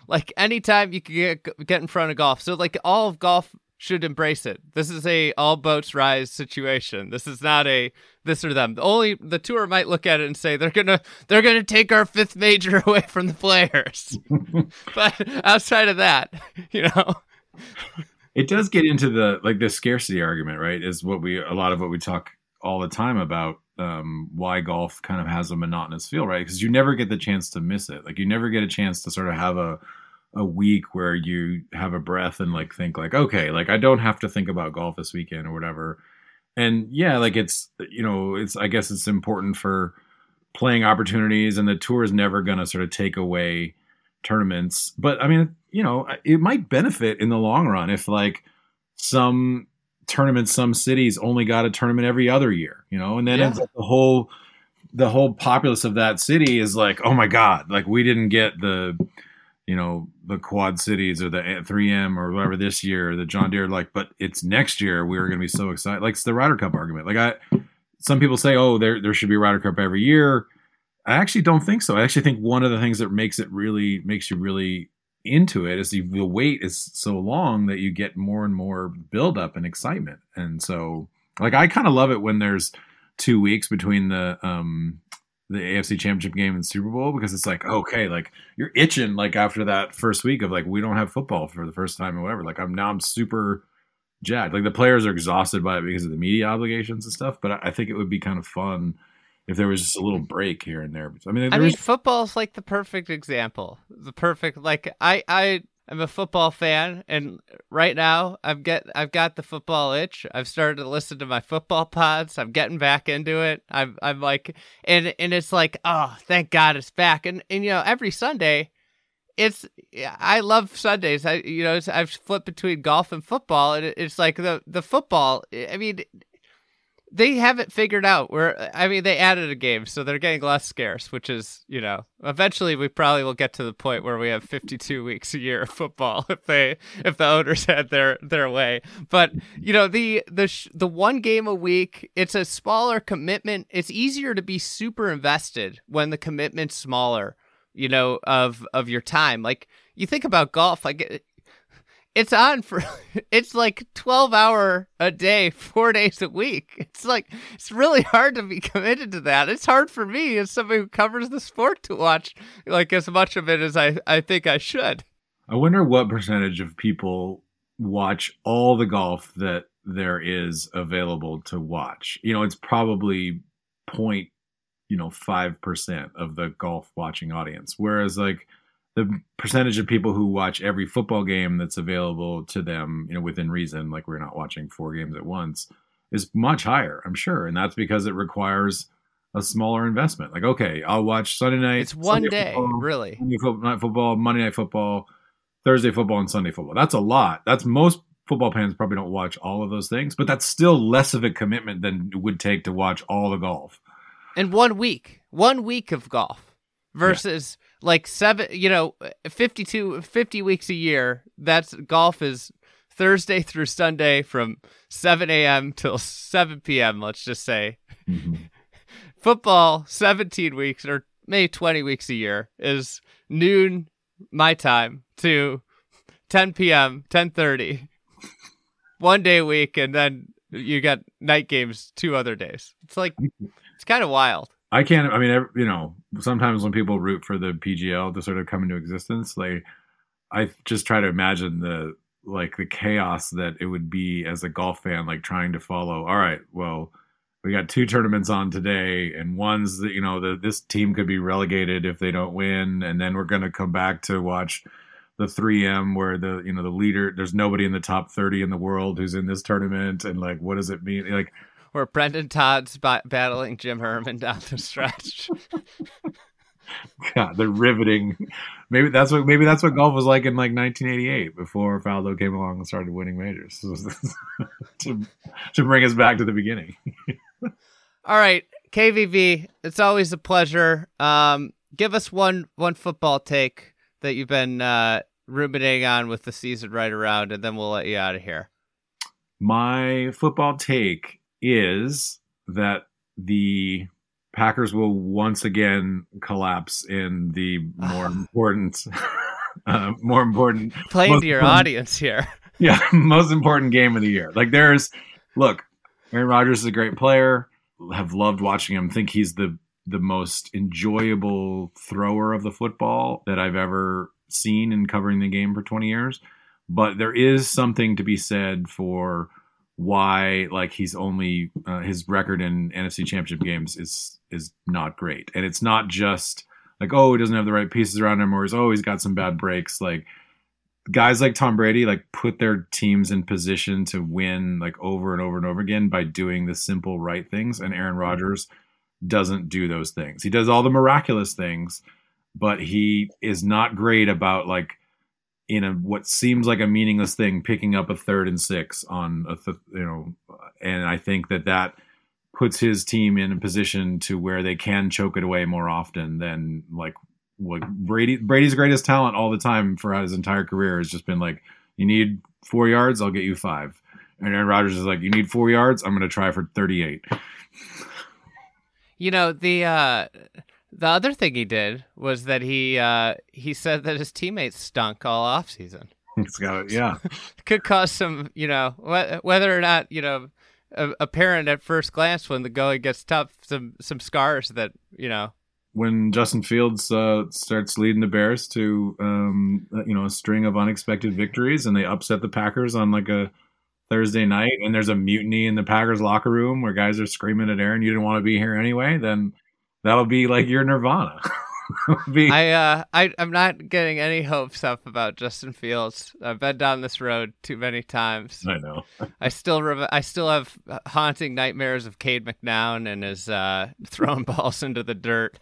like anytime you can get, get in front of golf, so like all of golf should embrace it. This is a all boats rise situation. This is not a this or them. Only the tour might look at it and say they're gonna they're gonna take our fifth major away from the players. But outside of that, you know. It does get into the like the scarcity argument, right? Is what we a lot of what we talk all the time about. Um, why golf kind of has a monotonous feel, right? Because you never get the chance to miss it. Like you never get a chance to sort of have a a week where you have a breath and like think like, okay, like I don't have to think about golf this weekend or whatever. And yeah, like it's, you know, it's, I guess it's important for playing opportunities, and the tour is never going to sort of take away tournaments. But I mean, you know, it might benefit in the long run if like some tournaments, some cities only got a tournament every other year, you know, and then yeah. It's like the whole the whole populace of that city is like, oh my god, like we didn't get the, you know, the Quad Cities or the three M or whatever this year, the John Deere, like, but it's next year we were going to be so excited. Like it's the Ryder Cup argument. Like I, some people say, oh, there there should be a Ryder Cup every year. I actually don't think so. I actually think one of the things that makes it really makes you really into it is the, the wait is so long that you get more and more build up and excitement. And so like, I kind of love it when there's two weeks between the, um, the A F C Championship game and Super Bowl, because it's like, okay, like you're itching, like after that first week of like, we don't have football for the first time or whatever. Like I'm now I'm super jacked. Like the players are exhausted by it because of the media obligations and stuff. But I, I think it would be kind of fun if there was just a little break here and there. I mean, I mean, football's like the perfect example. The perfect, like I, I am a football fan, and right now I'm get, I've got the football itch. I've started to listen to my football pods. I'm getting back into it. I'm, I'm like, and and it's like, oh, thank God it's back. And and you know, every Sunday, it's I love Sundays. I you know, it's, I've flipped between golf and football, and it's like the the football. I mean. They haven't figured out where, I mean, they added a game, so they're getting less scarce, which is, you know, eventually we probably will get to the point where we have fifty-two weeks a year of football if they, if the owners had their, their way. But, you know, the, the, sh- the one game a week, it's a smaller commitment. It's easier to be super invested when the commitment's smaller, you know, of, of your time. Like you think about golf, like it's on for, it's like twelve hour a day, four days a week. It's like, it's really hard to be committed to that. It's hard for me as somebody who covers the sport to watch like as much of it as I, I think I should. I wonder what percentage of people watch all the golf that there is available to watch. You know, it's probably point, you know, five percent of the golf watching audience. Whereas like, the percentage of people who watch every football game that's available to them, you know, within reason, like we're not watching four games at once, is much higher, I'm sure. And that's because it requires a smaller investment. Like, okay, I'll watch Sunday night. It's one Sunday day, football, really. Sunday night football, Monday night football, Thursday football, and Sunday football. That's a lot. That's most football fans probably don't watch all of those things, but that's still less of a commitment than it would take to watch all the golf. And one week, one week of golf versus... Yeah. Like seven, you know, fifty-two, fifty weeks a year. That's golf is Thursday through Sunday from seven a.m. till seven p.m. Let's just say mm-hmm. Football seventeen weeks or maybe twenty weeks a year is noon my time to ten p.m. ten thirty, one day a week, and then You got night games two other days. It's like, it's kind of wild. I can't, I mean, every, you know, sometimes when people root for the P G L to sort of come into existence, like, I just try to imagine the, like, the chaos that it would be as a golf fan, like, trying to follow, all right, well, we got two tournaments on today, and one's that, you know, the, this team could be relegated if they don't win, and then we're going to come back to watch the three M where the, you know, the leader, there's nobody in the top thirty in the world who's in this tournament, and, like, what does it mean? Like, where Brendan Todd's b- battling Jim Herman down the stretch. God, they're riveting. Maybe that's what maybe that's what golf was like in like nineteen eighty-eight before Faldo came along and started winning majors. to, to bring us back to the beginning. All right, K V V, it's always a pleasure. Um, give us one one football take that you've been uh, ruminating on with the season right around, and then we'll let you out of here. My football take is that the Packers will once again collapse in the more important, uh, more important playing to your important, audience here. Yeah, most important game of the year. Like there's, look, Aaron Rodgers is a great player. Have loved watching him. Think he's the the most enjoyable thrower of the football that I've ever seen in covering the game for twenty years. But there is something to be said for why like he's only uh, his record in N F C championship games is is not great. And it's not just like, oh, he doesn't have the right pieces around him, or he's oh he's got some bad breaks. Like guys like Tom Brady like put their teams in position to win like over and over and over again by doing the simple right things, and Aaron Rodgers doesn't do those things. He does all the miraculous things, but he is not great about like in a what seems like a meaningless thing, picking up a third and six on a th- you know, and I think that that puts his team in a position to where they can choke it away more often than like what Brady Brady's greatest talent all the time throughout his entire career has just been like, you need four yards, I'll get you five, and Aaron Rodgers is like, you need four yards, I'm gonna try for thirty-eight. You know the. Uh... The other thing he did was that he uh, he said that his teammates stunk all offseason. It's got it, yeah. So it could cause some, you know, wh- whether or not, you know, apparent at first glance when the going gets tough, some some scars that, you know. When Justin Fields uh, starts leading the Bears to, um, you know, a string of unexpected victories and they upset the Packers on like a Thursday night and there's a mutiny in the Packers locker room where guys are screaming at Aaron, you didn't want to be here anyway, then that'll be like your nirvana. be- I, uh, I, I'm not getting any hopes up about Justin Fields. I've been down this road too many times. I know. I still, re- I still have haunting nightmares of Cade McNown and his uh, throwing balls into the dirt.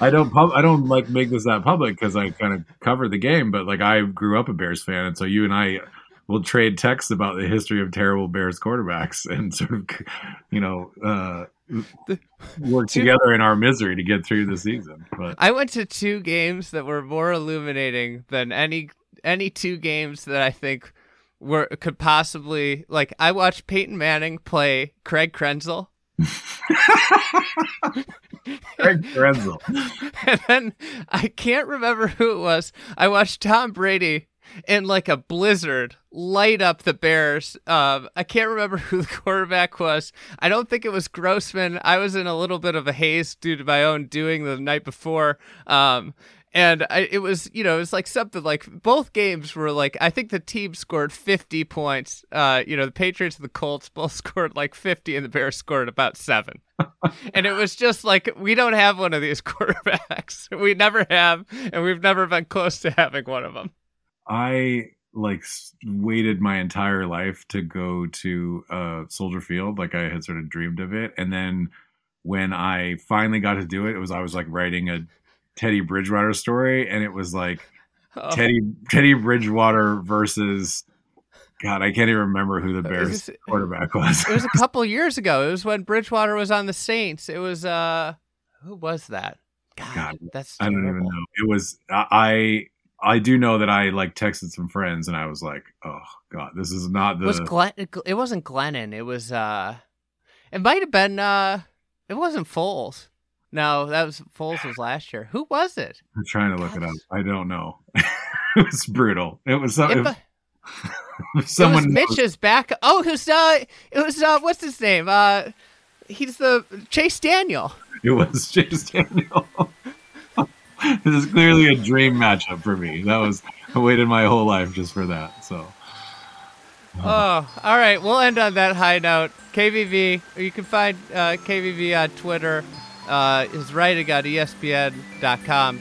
I don't, pub- I don't like make this that public because I kind of cover the game, but like I grew up a Bears fan, and so you and I will trade texts about the history of terrible Bears quarterbacks and sort of, you know. Uh, work together in our misery to get through the season. But I went to two games that were more illuminating than any any two games that I think were could possibly like. I watched Peyton Manning play Craig Krenzel. Craig Krenzel. And then I can't remember who it was. I watched Tom Brady in like a blizzard light up the Bears. Um, I can't remember who the quarterback was. I don't think it was Grossman. I was in a little bit of a haze due to my own doing the night before. Um, and I, it was, you know, it was like something like both games were like, I think the team scored fifty points. Uh, you know, the Patriots and the Colts both scored like fifty and the Bears scored about seven. And it was just like, we don't have one of these quarterbacks. We never have. And we've never been close to having one of them. I like waited my entire life to go to uh, Soldier Field, like I had sort of dreamed of it. And then when I finally got to do it, it was I was like writing a Teddy Bridgewater story, and it was like oh. Teddy Teddy Bridgewater versus God, I can't even remember who the Bears was, quarterback was. It was a couple years ago. It was when Bridgewater was on the Saints. It was uh, who was that? God, God that's terrible. I don't even know. It was I. I I do know that I like texted some friends and I was like, oh God, this is not the. It, was Glenn... it wasn't Glennon. It was, uh, it might have been, uh, it wasn't Foles. No, that was Foles was last year. Who was it? I'm trying to look God. it up. I don't know. It was brutal. It was something. If, Someone it was Mitch's back. Oh, it was, uh, it was uh, what's his name? Uh, he's the Chase Daniel. It was Chase Daniel. This is clearly a dream matchup for me. That was I waited my whole life just for that. So. Oh, all right. We'll end on that high note. K V V, you can find uh, K V V on Twitter. Uh, his writing on E S P N dot com.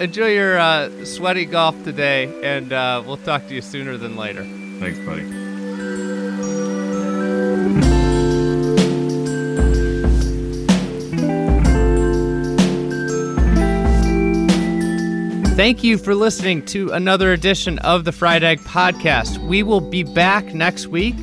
Enjoy your uh, sweaty golf today, and uh, we'll talk to you sooner than later. Thanks, buddy. Thank you for listening to another edition of the Fried Egg Podcast. We will be back next week.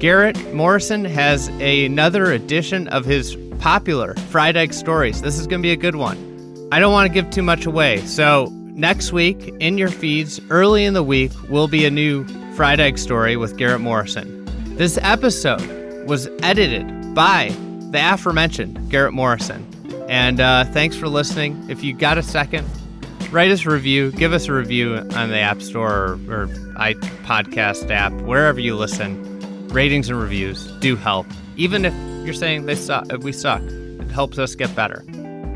Garrett Morrison has another edition of his popular Fried Egg Stories. This is going to be a good one. I don't want to give too much away. So next week, in your feeds, early in the week, will be a new Fried Egg Story with Garrett Morrison. This episode was edited by the aforementioned Garrett Morrison. And uh, thanks for listening. If you got a second, write us a review. Give us a review on the App Store or, or iPodcast app, wherever you listen. Ratings and reviews do help. Even if you're saying they suck, we suck, it helps us get better.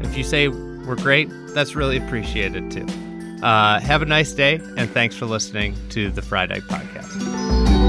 If you say we're great, that's really appreciated too. Uh, have a nice day, and thanks for listening to the Fried Egg Podcast.